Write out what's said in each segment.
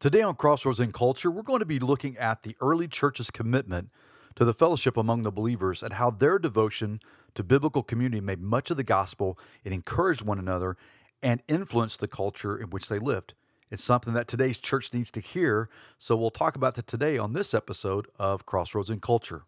Today on Crossroads in Culture, we're going to be looking at the early church's commitment to the fellowship among the believers and how their devotion to biblical community made much of the gospel and encouraged one another and influenced the culture in which they lived. It's something that today's church needs to hear, so we'll talk about that today on this episode of Crossroads in Culture.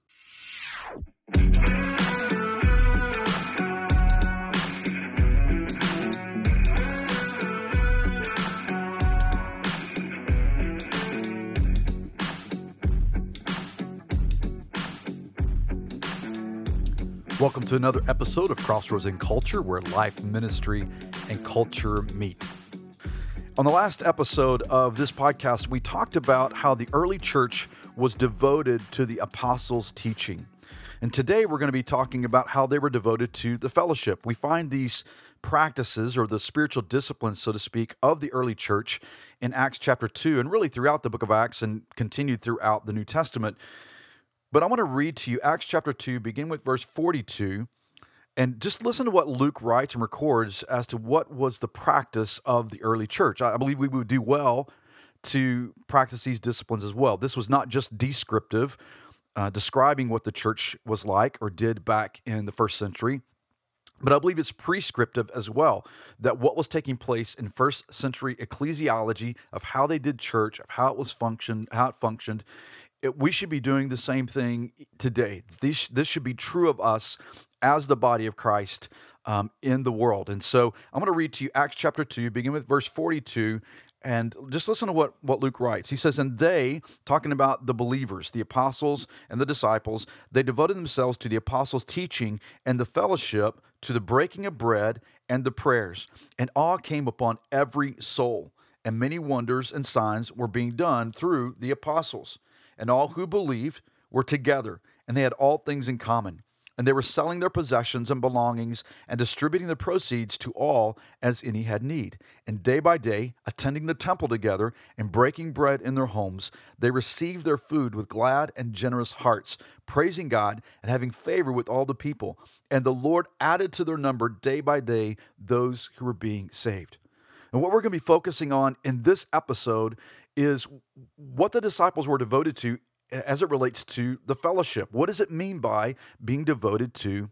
Welcome to another episode of Crossroads in Culture, where life, ministry, and culture meet. On the last episode of this podcast, we talked about how the early church was devoted to the apostles' teaching. And today we're going to be talking about how they were devoted to the fellowship. We find these practices, or the spiritual disciplines, so to speak, of the early church in Acts chapter 2, and really throughout the book of Acts and continued throughout the New Testament. But I want to read to you Acts chapter 2, begin with verse 42, and just listen to what Luke writes and records as to what was the practice of the early church. I believe we would do well to practice these disciplines as well. This was not just descriptive, describing what the church was like or did back in the first century, but I believe it's prescriptive as well, that what was taking place in first century ecclesiology of how they did church, of how it was functioned, we should be doing the same thing today. This should be true of us as the body of Christ in the world. And so I'm going to read to you Acts chapter 2, begin with verse 42, and just listen to what Luke writes. He says, "And they," talking about the believers, the apostles and the disciples, "they devoted themselves to the apostles' teaching and the fellowship, to the breaking of bread and the prayers. And awe came upon every soul, and many wonders and signs were being done through the apostles. And all who believed were together, and they had all things in common. And they were selling their possessions and belongings and distributing the proceeds to all as any had need. And day by day, attending the temple together and breaking bread in their homes, they received their food with glad and generous hearts, praising God and having favor with all the people. And the Lord added to their number day by day those who were being saved." And what we're going to be focusing on in this episode is what the disciples were devoted to as it relates to the fellowship. What does it mean by being devoted to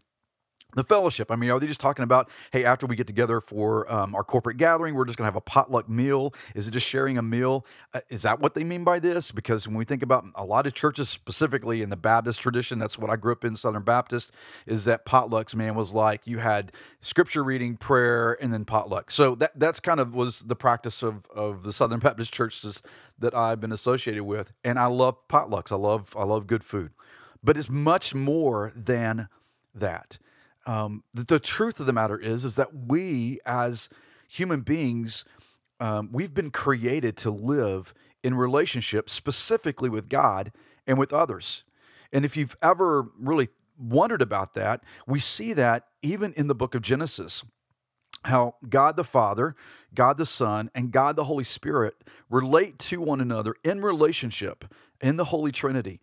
the fellowship? I mean, are they just talking about, hey, after we get together for our corporate gathering, we're just going to have a potluck meal? Is it just sharing a meal? Is that what they mean by this? Because when we think about a lot of churches, specifically in the Baptist tradition, that's what I grew up in, Southern Baptist, is that potlucks, man, was like you had scripture reading, prayer, and then potluck. So that's kind of was the practice of the Southern Baptist churches that I've been associated with. And I love potlucks. I love good food. But it's much more than that. The truth of the matter is that we as human beings, we've been created to live in relationship specifically with God and with others. And if you've ever really wondered about that, we see that even in the book of Genesis, how God the Father, God the Son, and God the Holy Spirit relate to one another in relationship in the Holy Trinity.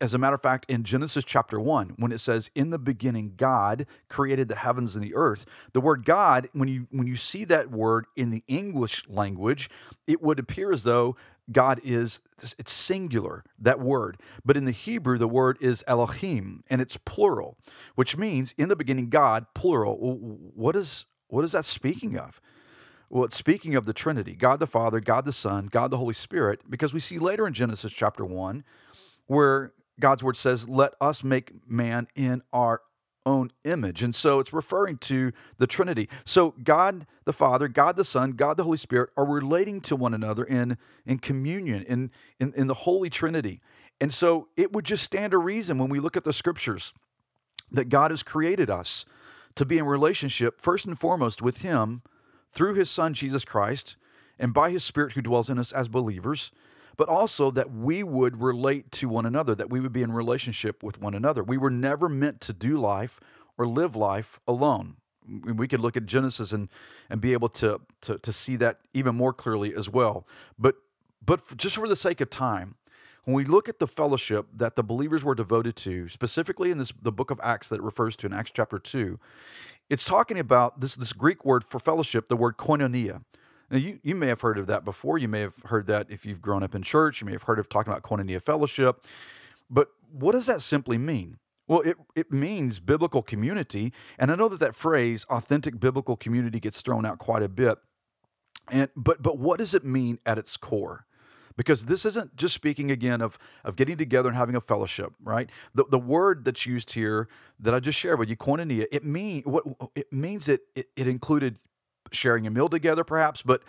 As a matter of fact, in Genesis chapter 1, when it says, "In the beginning, God created the heavens and the earth," the word God, when you see that word in the English language, it would appear as though God is, it's singular, that word. But in the Hebrew, the word is Elohim, and it's plural, which means in the beginning, God, plural. What is that speaking of? Well, it's speaking of the Trinity, God the Father, God the Son, God the Holy Spirit, because we see later in Genesis chapter 1, where God's word says, "Let us make man in our own image." And so it's referring to the Trinity. So God the Father, God the Son, God the Holy Spirit are relating to one another in communion, in the Holy Trinity. And so it would just stand to reason when we look at the scriptures that God has created us to be in relationship first and foremost with Him through His Son, Jesus Christ, and by His Spirit who dwells in us as believers, but also that we would relate to one another, that we would be in relationship with one another. We were never meant to do life or live life alone. We could look at Genesis and be able to see that even more clearly as well. But just for the sake of time, when we look at the fellowship that the believers were devoted to, specifically in the book of Acts that it refers to in Acts chapter 2, it's talking about this Greek word for fellowship, the word koinonia. Now, you may have heard of that before. You may have heard that if you've grown up in church. You may have heard of talking about Koinonia fellowship. But what does that simply mean? Well, it means biblical community. And I know that phrase, authentic biblical community, gets thrown out quite a bit. But what does it mean at its core? Because this isn't just speaking, again, of getting together and having a fellowship, right? The word that's used here that I just shared with you, koinonia, it means it included sharing a meal together, perhaps, but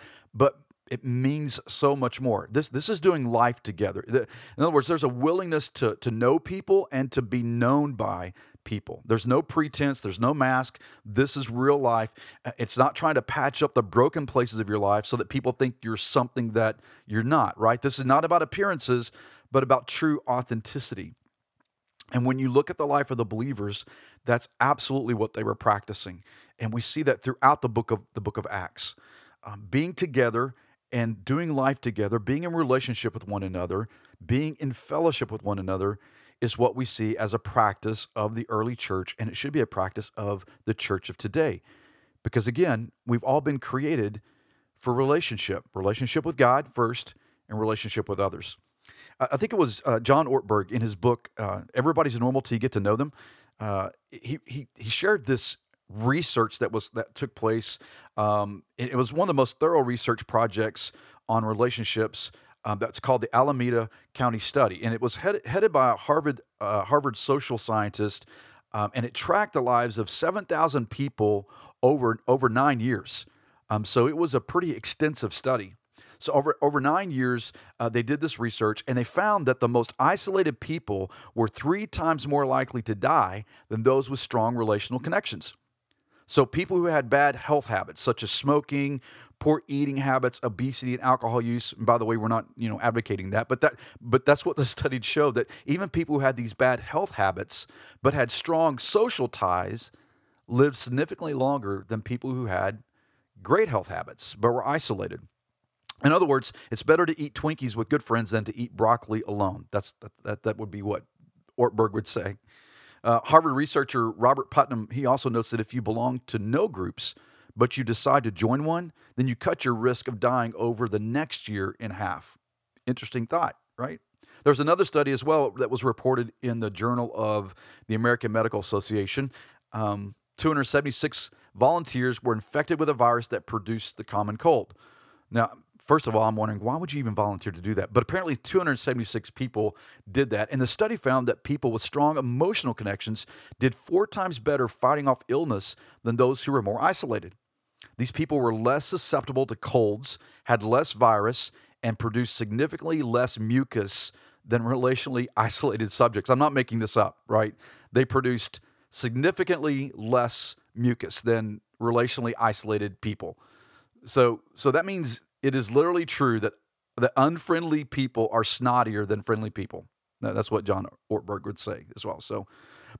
it means so much more. This is doing life together. In other words, there's a willingness to know people and to be known by people. There's no pretense. There's no mask. This is real life. It's not trying to patch up the broken places of your life so that people think you're something that you're not, right? This is not about appearances, but about true authenticity. And when you look at the life of the believers, that's absolutely what they were practicing. And we see that throughout the book of Acts. Being together and doing life together, being in relationship with one another, being in fellowship with one another, is what we see as a practice of the early church, and it should be a practice of the church of today. Because again, we've all been created for relationship with God first and relationship with others. I think it was John Ortberg in his book, Everybody's Normal Till You Get to Know Them. He shared this research that took place. It was one of the most thorough research projects on relationships. That's called the Alameda County Study, and it was headed by a Harvard social scientist, and it tracked the lives of 7,000 people over 9 years. So it was a pretty extensive study. So over 9 years, they did this research, and they found that the most isolated people were 3 times more likely to die than those with strong relational connections. So people who had bad health habits, such as smoking, poor eating habits, obesity, and alcohol use. And by the way, we're not, advocating that, but that's what the study showed, that even people who had these bad health habits but had strong social ties lived significantly longer than people who had great health habits but were isolated. In other words, it's better to eat Twinkies with good friends than to eat broccoli alone. That would be what Ortberg would say. Harvard researcher Robert Putnam, he also notes that if you belong to no groups, but you decide to join one, then you cut your risk of dying over the next year in half. Interesting thought, right? There's another study as well that was reported in the Journal of the American Medical Association. 276 volunteers were infected with a virus that produced the common cold. Now, first of all, I'm wondering, why would you even volunteer to do that? But apparently 276 people did that, and the study found that people with strong emotional connections did 4 times better fighting off illness than those who were more isolated. These people were less susceptible to colds, had less virus, and produced significantly less mucus than relationally isolated subjects. I'm not making this up, right? They produced significantly less mucus than relationally isolated people. So that means it is literally true that unfriendly people are snottier than friendly people. Now, that's what John Ortberg would say as well. So,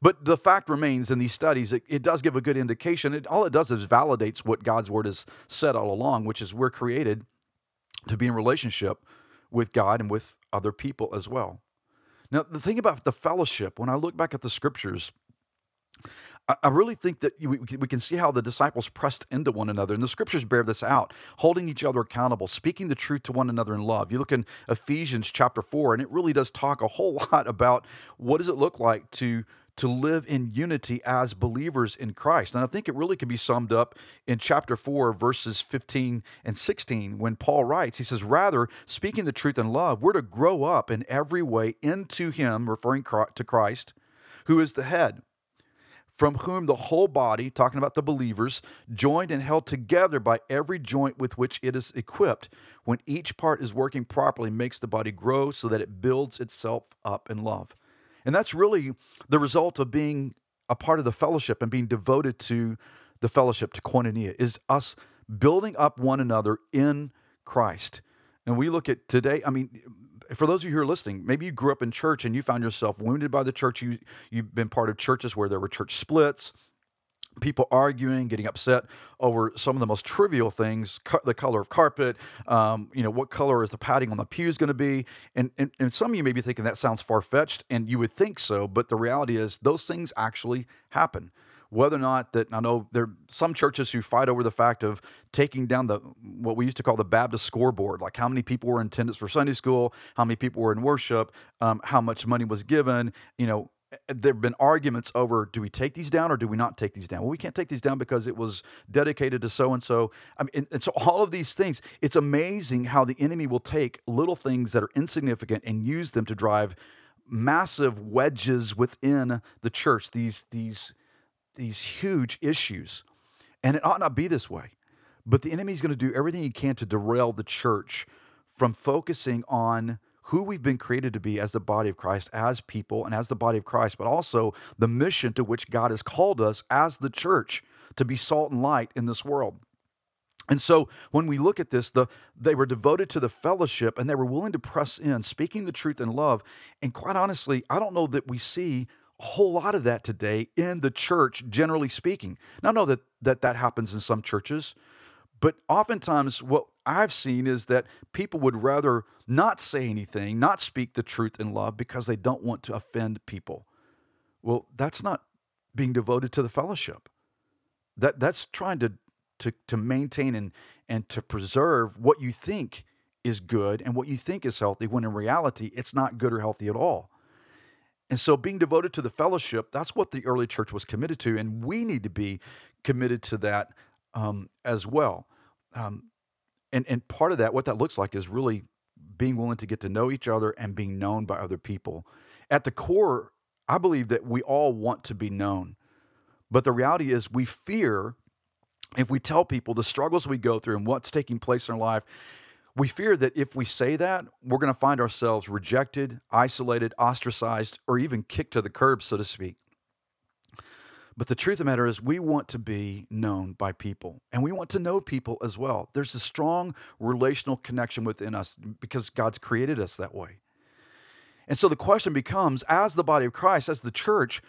but the fact remains in these studies, it does give a good indication. All it does is validates what God's word has said all along, which is we're created to be in relationship with God and with other people as well. Now, the thing about the fellowship, when I look back at the scriptures, I really think that we can see how the disciples pressed into one another, and the scriptures bear this out, holding each other accountable, speaking the truth to one another in love. You look in Ephesians chapter 4, and it really does talk a whole lot about what does it look like to live in unity as believers in Christ. And I think it really can be summed up in chapter 4, verses 15 and 16, when Paul writes, he says, rather, speaking the truth in love, we're to grow up in every way into him, referring to Christ, who is the head, from whom the whole body, talking about the believers, joined and held together by every joint with which it is equipped, when each part is working properly, makes the body grow so that it builds itself up in love. And that's really the result of being a part of the fellowship and being devoted to the fellowship, to koinonia, is us building up one another in Christ. And we look at today, for those of you who are listening, maybe you grew up in church and you found yourself wounded by the church. You've been part of churches where there were church splits, people arguing, getting upset over some of the most trivial things, the color of carpet, what color is the padding on the pews going to be? And some of you may be thinking that sounds far-fetched, and you would think so, but the reality is those things actually happen. whether or not that, I know there are some churches who fight over the fact of taking down the what we used to call the Baptist scoreboard, like how many people were in attendance for Sunday school, how many people were in worship, how much money was given. You know, there have been arguments over, do we take these down or do we not take these down? Well, we can't take these down because it was dedicated to so-and-so. I mean, and so all of these things, it's amazing how the enemy will take little things that are insignificant and use them to drive massive wedges within the church, these huge issues. And it ought not be this way. But the enemy is going to do everything he can to derail the church from focusing on who we've been created to be as the body of Christ, as people and as the body of Christ, but also the mission to which God has called us as the church to be salt and light in this world. And so when we look at this, they were devoted to the fellowship and they were willing to press in, speaking the truth in love. And quite honestly, I don't know that we see a whole lot of that today in the church, generally speaking. Now, I know that happens in some churches, but oftentimes what I've seen is that people would rather not say anything, not speak the truth in love because they don't want to offend people. Well, that's not being devoted to the fellowship. That's trying to maintain and to preserve what you think is good and what you think is healthy, when in reality, it's not good or healthy at all. And so being devoted to the fellowship, that's what the early church was committed to, and we need to be committed to that as well. And part of that, what that looks like, is really being willing to get to know each other and being known by other people. At the core, I believe that we all want to be known, but the reality is we fear if we tell people the struggles we go through and what's taking place in our life, we fear that if we say that, we're going to find ourselves rejected, isolated, ostracized, or even kicked to the curb, so to speak. But the truth of the matter is we want to be known by people, and we want to know people as well. There's a strong relational connection within us because God's created us that way. And so the question becomes, as the body of Christ, as the church,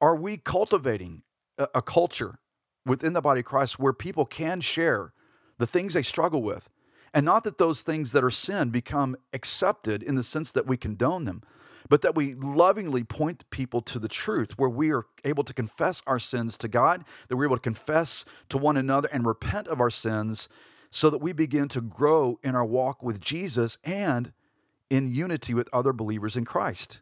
are we cultivating a culture within the body of Christ where people can share the things they struggle with? And not that those things that are sin become accepted in the sense that we condone them, but that we lovingly point people to the truth, where we are able to confess our sins to God, that we're able to confess to one another and repent of our sins, so that we begin to grow in our walk with Jesus and in unity with other believers in Christ.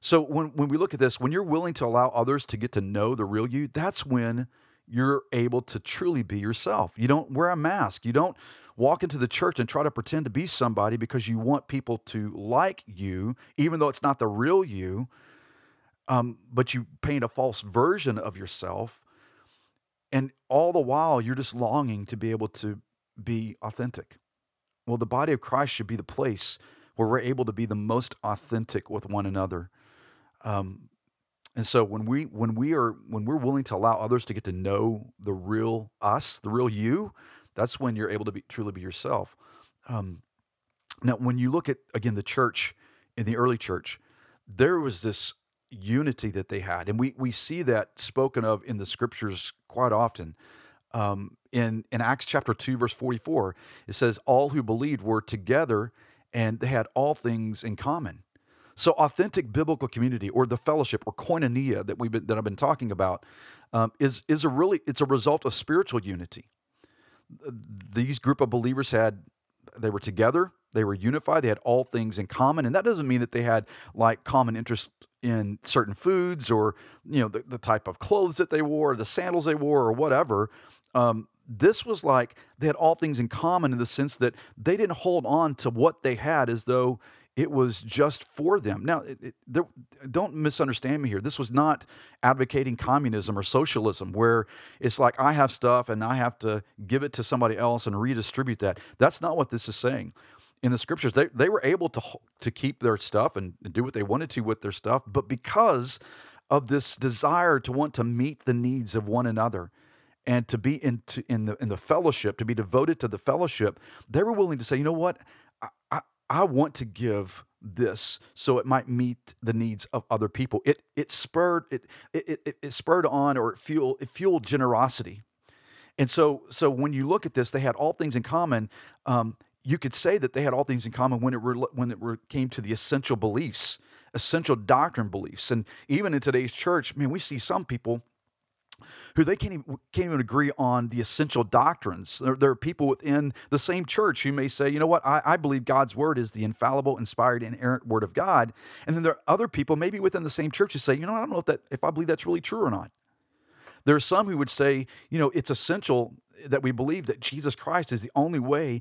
So when we look at this, when you're willing to allow others to get to know the real you, that's when you're able to truly be yourself. You don't wear a mask. You don't walk into the church and try to pretend to be somebody because you want people to like you, even though it's not the real you, but you paint a false version of yourself. And all the while, you're just longing to be able to be authentic. Well, the body of Christ should be the place where we're able to be the most authentic with one another. And so when we're willing to allow others to get to know the real us, the real you, that's when you're able to truly be yourself. Now, when you look at, again, the church, in the early church, there was this unity that they had. And we see that spoken of in the scriptures quite often. In Acts chapter 2, verse 44, it says, all who believed were together and they had all things in common. So authentic biblical community, or the fellowship, or koinonia that I've been talking about, is a result of spiritual unity. These group of believers they were together, they were unified, they had all things in common, and that doesn't mean that they had like common interest in certain foods, or the type of clothes that they wore, the sandals they wore, or whatever. This was like they had all things in common in the sense that they didn't hold on to what they had as though it was just for them. Now, don't misunderstand me here. This was not advocating communism or socialism, where it's like I have stuff and I have to give it to somebody else and redistribute that. That's not what this is saying. In the scriptures, they were able to keep their stuff and do what they wanted to with their stuff, but because of this desire to want to meet the needs of one another and to be in the fellowship, to be devoted to the fellowship, they were willing to say, you know what, I want to give this so it might meet the needs of other people. It fueled generosity. And so when you look at this, they had all things in common. You could say that they had all things in common when it came to the essential beliefs, essential doctrine beliefs. And even in today's church, we see some people who they can't even agree on the essential doctrines. There are people within the same church who may say, you know what, I believe God's word is the infallible, inspired, inerrant word of God. And then there are other people maybe within the same church who say, you know, I don't know if I believe that's really true or not. There are some who would say, you know, it's essential that we believe that Jesus Christ is the only way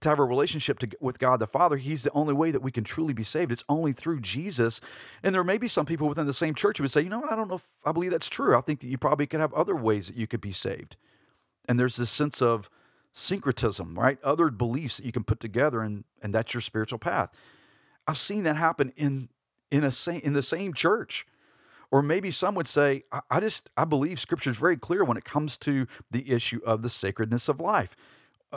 to have a relationship with God the Father. He's the only way that we can truly be saved. It's only through Jesus. And there may be some people within the same church who would say, you know, I don't know if I believe that's true. I think that you probably could have other ways that you could be saved. And there's this sense of syncretism, right? Other beliefs that you can put together, and that's your spiritual path. I've seen that happen in the same church. Or maybe some would say, I believe Scripture is very clear when it comes to the issue of the sacredness of life,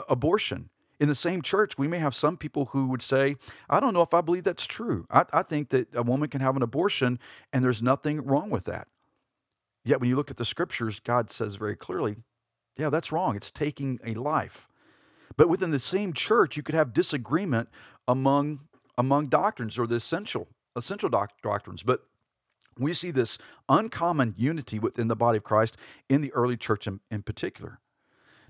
abortion. In the same church, we may have some people who would say, I don't know if I believe that's true. I think that a woman can have an abortion, and there's nothing wrong with that. Yet when you look at the Scriptures, God says very clearly, yeah, that's wrong. It's taking a life. But within the same church, you could have disagreement among doctrines, or the essential doctrines. But we see this uncommon unity within the body of Christ in the early church in particular.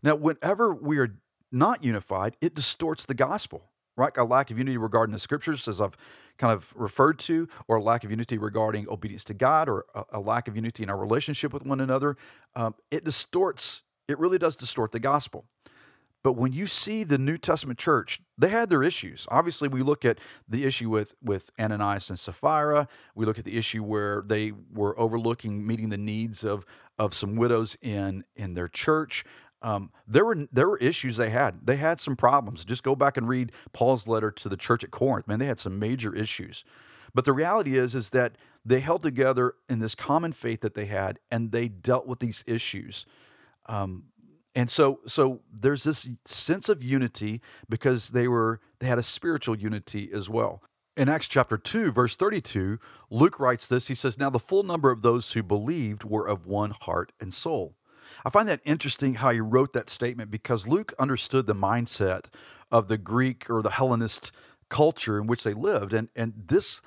Now, whenever we are not unified, it distorts the gospel, right? A lack of unity regarding the Scriptures, as I've kind of referred to, or a lack of unity regarding obedience to God, or a lack of unity in our relationship with one another. It really does distort the gospel. But when you see the New Testament church, they had their issues. Obviously, we look at the issue with Ananias and Sapphira. We look at the issue where they were overlooking meeting the needs of some widows in their church. There were issues they had. They had some problems. Just go back and read Paul's letter to the church at Corinth. Man, they had some major issues. But the reality is that they held together in this common faith that they had, and they dealt with these issues. And so there's this sense of unity because they had a spiritual unity as well. In Acts chapter 2, verse 32, Luke writes this. He says, "Now the full number of those who believed were of one heart and soul." I find that interesting how he wrote that statement, because Luke understood the mindset of the Greek or the Hellenist culture in which they lived, and this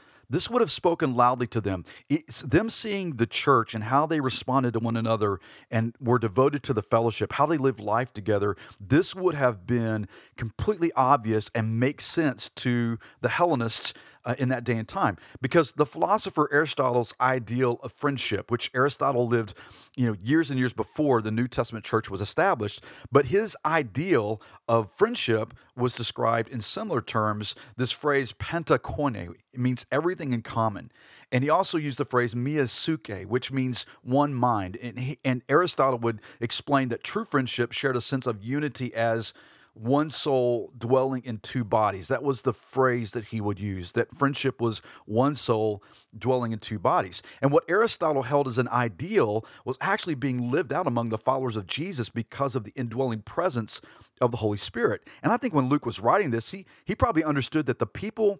would have spoken loudly to them. It's them seeing the church and how they responded to one another and were devoted to the fellowship, how they lived life together. This would have been completely obvious and make sense to the Hellenists in that day and time, because the philosopher Aristotle's ideal of friendship, which Aristotle lived, years and years before the New Testament church was established, but his ideal of friendship was described in similar terms. This phrase pentacone, it means everything in common, and he also used the phrase miasuke, which means one mind. And Aristotle would explain that true friendship shared a sense of unity as one soul dwelling in two bodies. That was the phrase that he would use, that friendship was one soul dwelling in two bodies. And what Aristotle held as an ideal was actually being lived out among the followers of Jesus because of the indwelling presence of the Holy Spirit. And I think when Luke was writing this, he probably understood that the people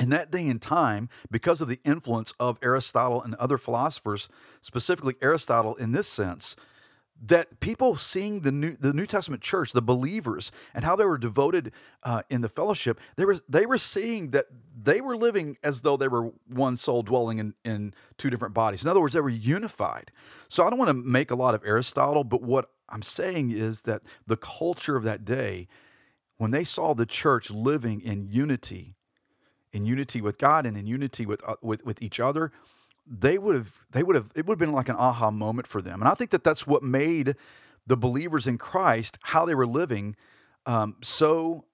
in that day and time, because of the influence of Aristotle and other philosophers, specifically Aristotle in this sense, that people seeing the New Testament church, the believers, and how they were devoted in the fellowship, they were seeing that they were living as though they were one soul dwelling in two different bodies. In other words, they were unified. So I don't want to make a lot of Aristotle, but what I'm saying is that the culture of that day, when they saw the church living in unity with God and in unity with each other, it would have been like an aha moment for them. And I think that that's what made the believers in Christ, how they were living, so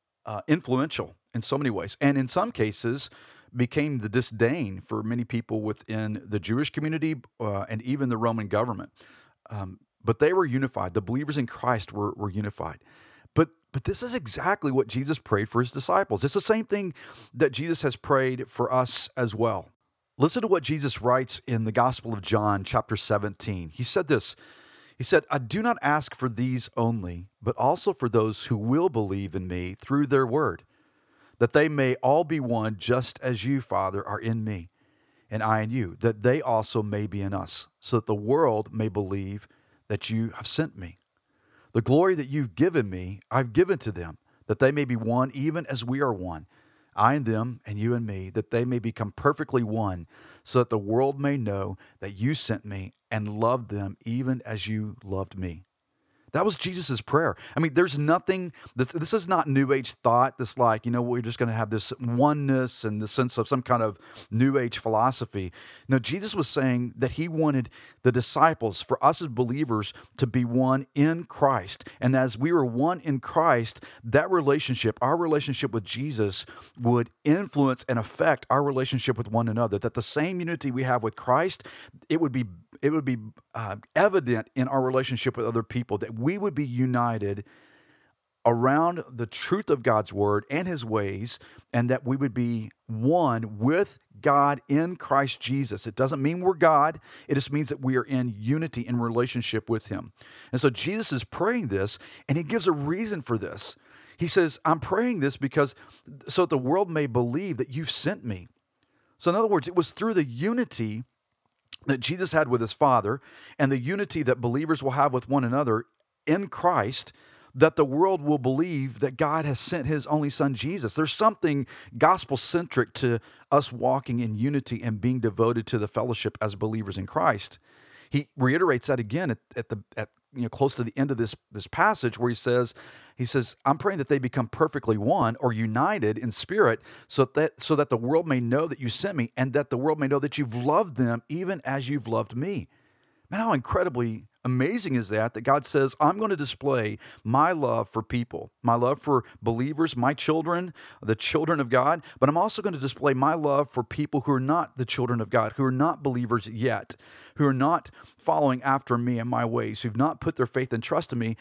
influential in so many ways. And in some cases, became the disdain for many people within the Jewish community and even the Roman government. But they were unified. The believers in Christ were unified. But this is exactly what Jesus prayed for his disciples. It's the same thing that Jesus has prayed for us as well. Listen to what Jesus writes in the Gospel of John, chapter 17. He said this. He said, "I do not ask for these only, but also for those who will believe in me through their word, that they may all be one, just as you, Father, are in me, and I in you, that they also may be in us, so that the world may believe that you have sent me. The glory that you've given me, I've given to them, that they may be one, even as we are one. I in them and you in me, that they may become perfectly one, so that the world may know that you sent me and loved them even as you loved me." That was Jesus' prayer. I mean, there's nothing, this is not New Age thought, this like, you know, we're just going to have this oneness and the sense of some kind of New Age philosophy. No, Jesus was saying that he wanted the disciples, for us as believers, to be one in Christ. And as we were one in Christ, that relationship, our relationship with Jesus, would influence and affect our relationship with one another. That the same unity we have with Christ, it would be evident in our relationship with other people, that we would be united around the truth of God's word and his ways, and that we would be one with God in Christ Jesus. It doesn't mean we're God. It just means that we are in unity in relationship with him. And so Jesus is praying this, and he gives a reason for this. He says, I'm praying this because so that the world may believe that you've sent me. So in other words, it was through the unity that Jesus had with his Father and the unity that believers will have with one another in Christ, that the world will believe that God has sent his only son, Jesus. There's something gospel-centric to us walking in unity and being devoted to the fellowship as believers in Christ. He reiterates that again at close to the end of this passage, where he says, I'm praying that they become perfectly one or united in spirit, so that the world may know that you sent me, and that the world may know that you've loved them even as you've loved me. Man, how incredibly amazing is that God says, I'm going to display my love for people, my love for believers, my children, the children of God, but I'm also going to display my love for people who are not the children of God, who are not believers yet, who are not following after me and my ways, who've not put their faith and trust in me.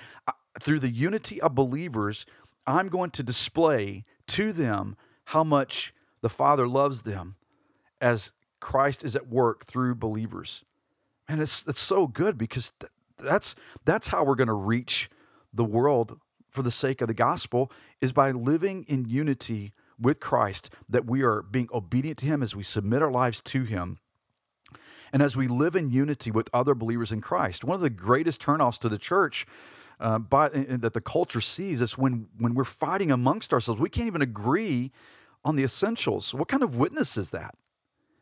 Through the unity of believers, I'm going to display to them how much the Father loves them as Christ is at work through believers. And it's so good, because that's how we're going to reach the world for the sake of the gospel, is by living in unity with Christ, that we are being obedient to him as we submit our lives to him, and as we live in unity with other believers in Christ. One of the greatest turnoffs to the church that the culture sees is when we're fighting amongst ourselves. We can't even agree on the essentials. What kind of witness is that?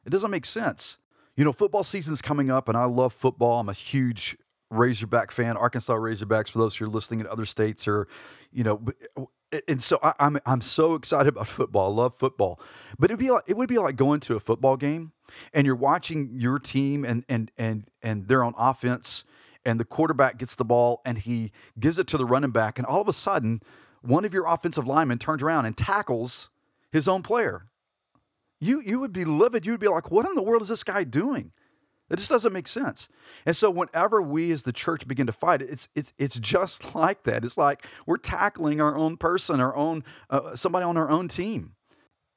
It doesn't make sense. You know, football season's coming up, and I love football. I'm a huge Razorback fan, Arkansas Razorbacks, for those who are listening in other states, or, you know, and so I'm so excited about football. I love football, but it would be like going to a football game, and you're watching your team, and they're on offense, and the quarterback gets the ball, and he gives it to the running back, and all of a sudden, one of your offensive linemen turns around and tackles his own player. You would be livid. You would be like, what in the world is this guy doing? It just doesn't make sense. And so whenever we as the church begin to fight, it's just like that. It's like we're tackling our own person, somebody on our own team.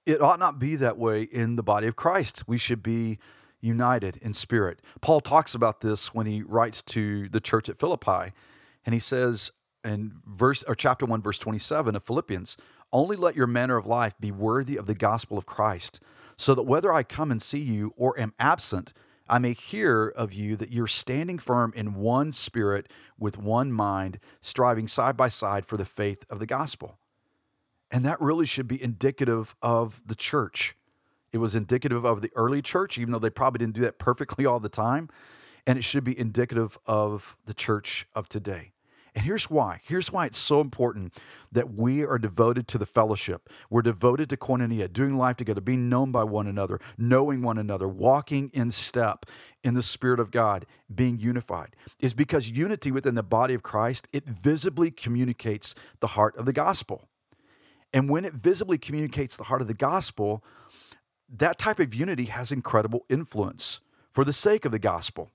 It ought not be that way in the body of Christ. We should be united in spirit. Paul talks about this when he writes to the church at Philippi, and he says in chapter 1, verse 27 of Philippians, "Only let your manner of life be worthy of the gospel of Christ, so that whether I come and see you or am absent, I may hear of you that you're standing firm in one spirit, with one mind, striving side by side for the faith of the gospel." And that really should be indicative of the church. It was indicative of the early church, even though they probably didn't do that perfectly all the time. And it should be indicative of the church of today. And here's why. Here's why it's so important that we are devoted to the fellowship. We're devoted to koinonia, doing life together, being known by one another, knowing one another, walking in step in the Spirit of God, being unified. Is because unity within the body of Christ, it visibly communicates the heart of the gospel. And when it visibly communicates the heart of the gospel, that type of unity has incredible influence for the sake of the gospel.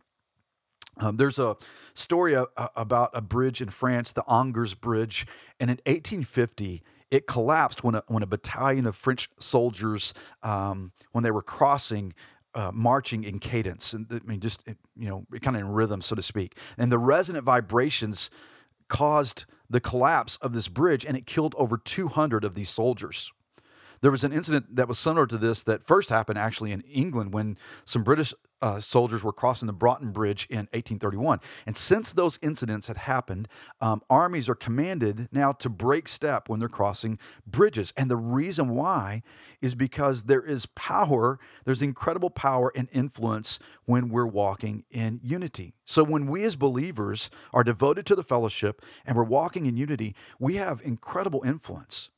There's a story about a bridge in France, the Angers Bridge, and in 1850, it collapsed when a battalion of French soldiers, when they were crossing, marching in cadence, and I mean, just, you know, kind of in rhythm, so to speak, and the resonant vibrations caused the collapse of this bridge, and it killed over 200 of these soldiers. There was an incident that was similar to this that first happened actually in England, when some British soldiers were crossing the Broughton Bridge in 1831. And since those incidents had happened, armies are commanded now to break step when they're crossing bridges. And the reason why is because there is power, there's incredible power and influence when we're walking in unity. So when we as believers are devoted to the fellowship and we're walking in unity, we have incredible influence.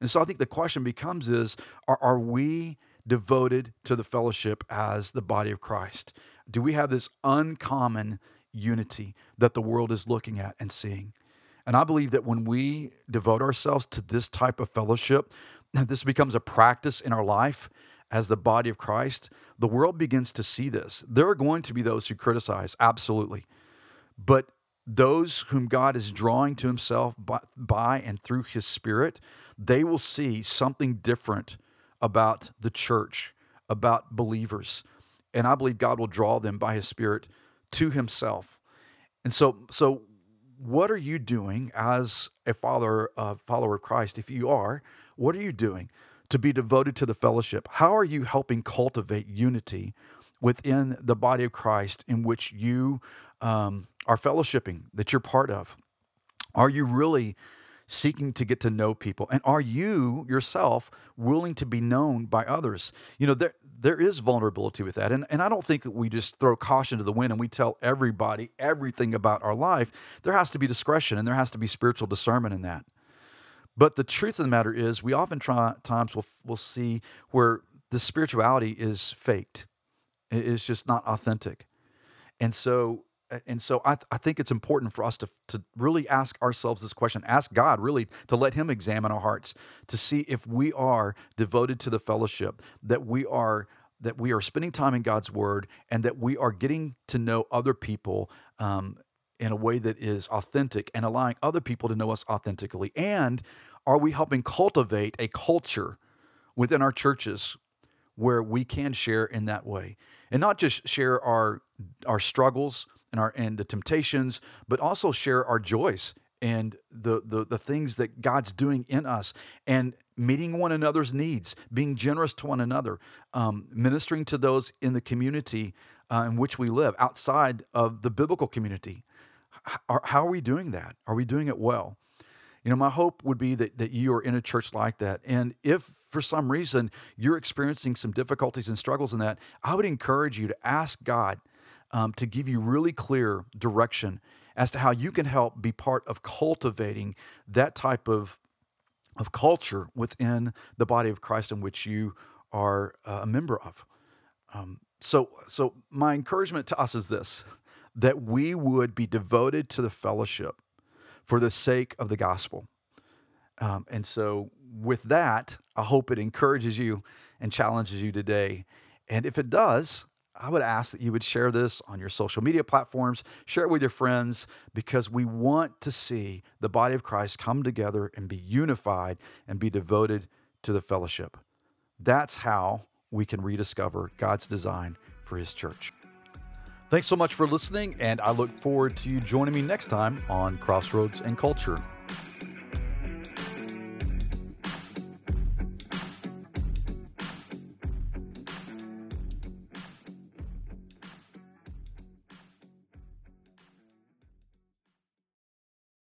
And so I think the question becomes is, are we devoted to the fellowship as the body of Christ? Do we have this uncommon unity that the world is looking at and seeing? And I believe that when we devote ourselves to this type of fellowship, this becomes a practice in our life as the body of Christ, the world begins to see this. There are going to be those who criticize, absolutely. But those whom God is drawing to himself by and through his Spirit, they will see something different about the church, about believers. And I believe God will draw them by his Spirit to himself. And so what are you doing as a follower of Christ? If you are, what are you doing to be devoted to the fellowship? How are you helping cultivate unity within the body of Christ in which you are fellowshipping, that you're part of? Are you really seeking to get to know people? And are you yourself willing to be known by others? You know, there is vulnerability with that. And I don't think that we just throw caution to the wind and we tell everybody everything about our life. There has to be discretion and there has to be spiritual discernment in that. But the truth of the matter is we oftentimes will see where the spirituality is faked. It's just not authentic. And so I think it's important for us to really ask ourselves this question, ask God really to let him examine our hearts to see if we are devoted to the fellowship, that we are spending time in God's word, and that we are getting to know other people in a way that is authentic and allowing other people to know us authentically. And are we helping cultivate a culture within our churches where we can share in that way? And not just share our struggles and the temptations, but also share our joys and the things that God's doing in us, and meeting one another's needs, being generous to one another, ministering to those in the community in which we live, outside of the biblical community. How are we doing that? Are we doing it well? You know, my hope would be that you are in a church like that. And if for some reason you're experiencing some difficulties and struggles in that, I would encourage you to ask God to give you really clear direction as to how you can help be part of cultivating that type of culture within the body of Christ in which you are a member of. So my encouragement to us is this, that we would be devoted to the fellowship for the sake of the gospel. And so with that, I hope it encourages you and challenges you today. And if it does, I would ask that you would share this on your social media platforms, share it with your friends, because we want to see the body of Christ come together and be unified and be devoted to the fellowship. That's how we can rediscover God's design for his church. Thanks so much for listening, and I look forward to you joining me next time on Crossroads in Culture.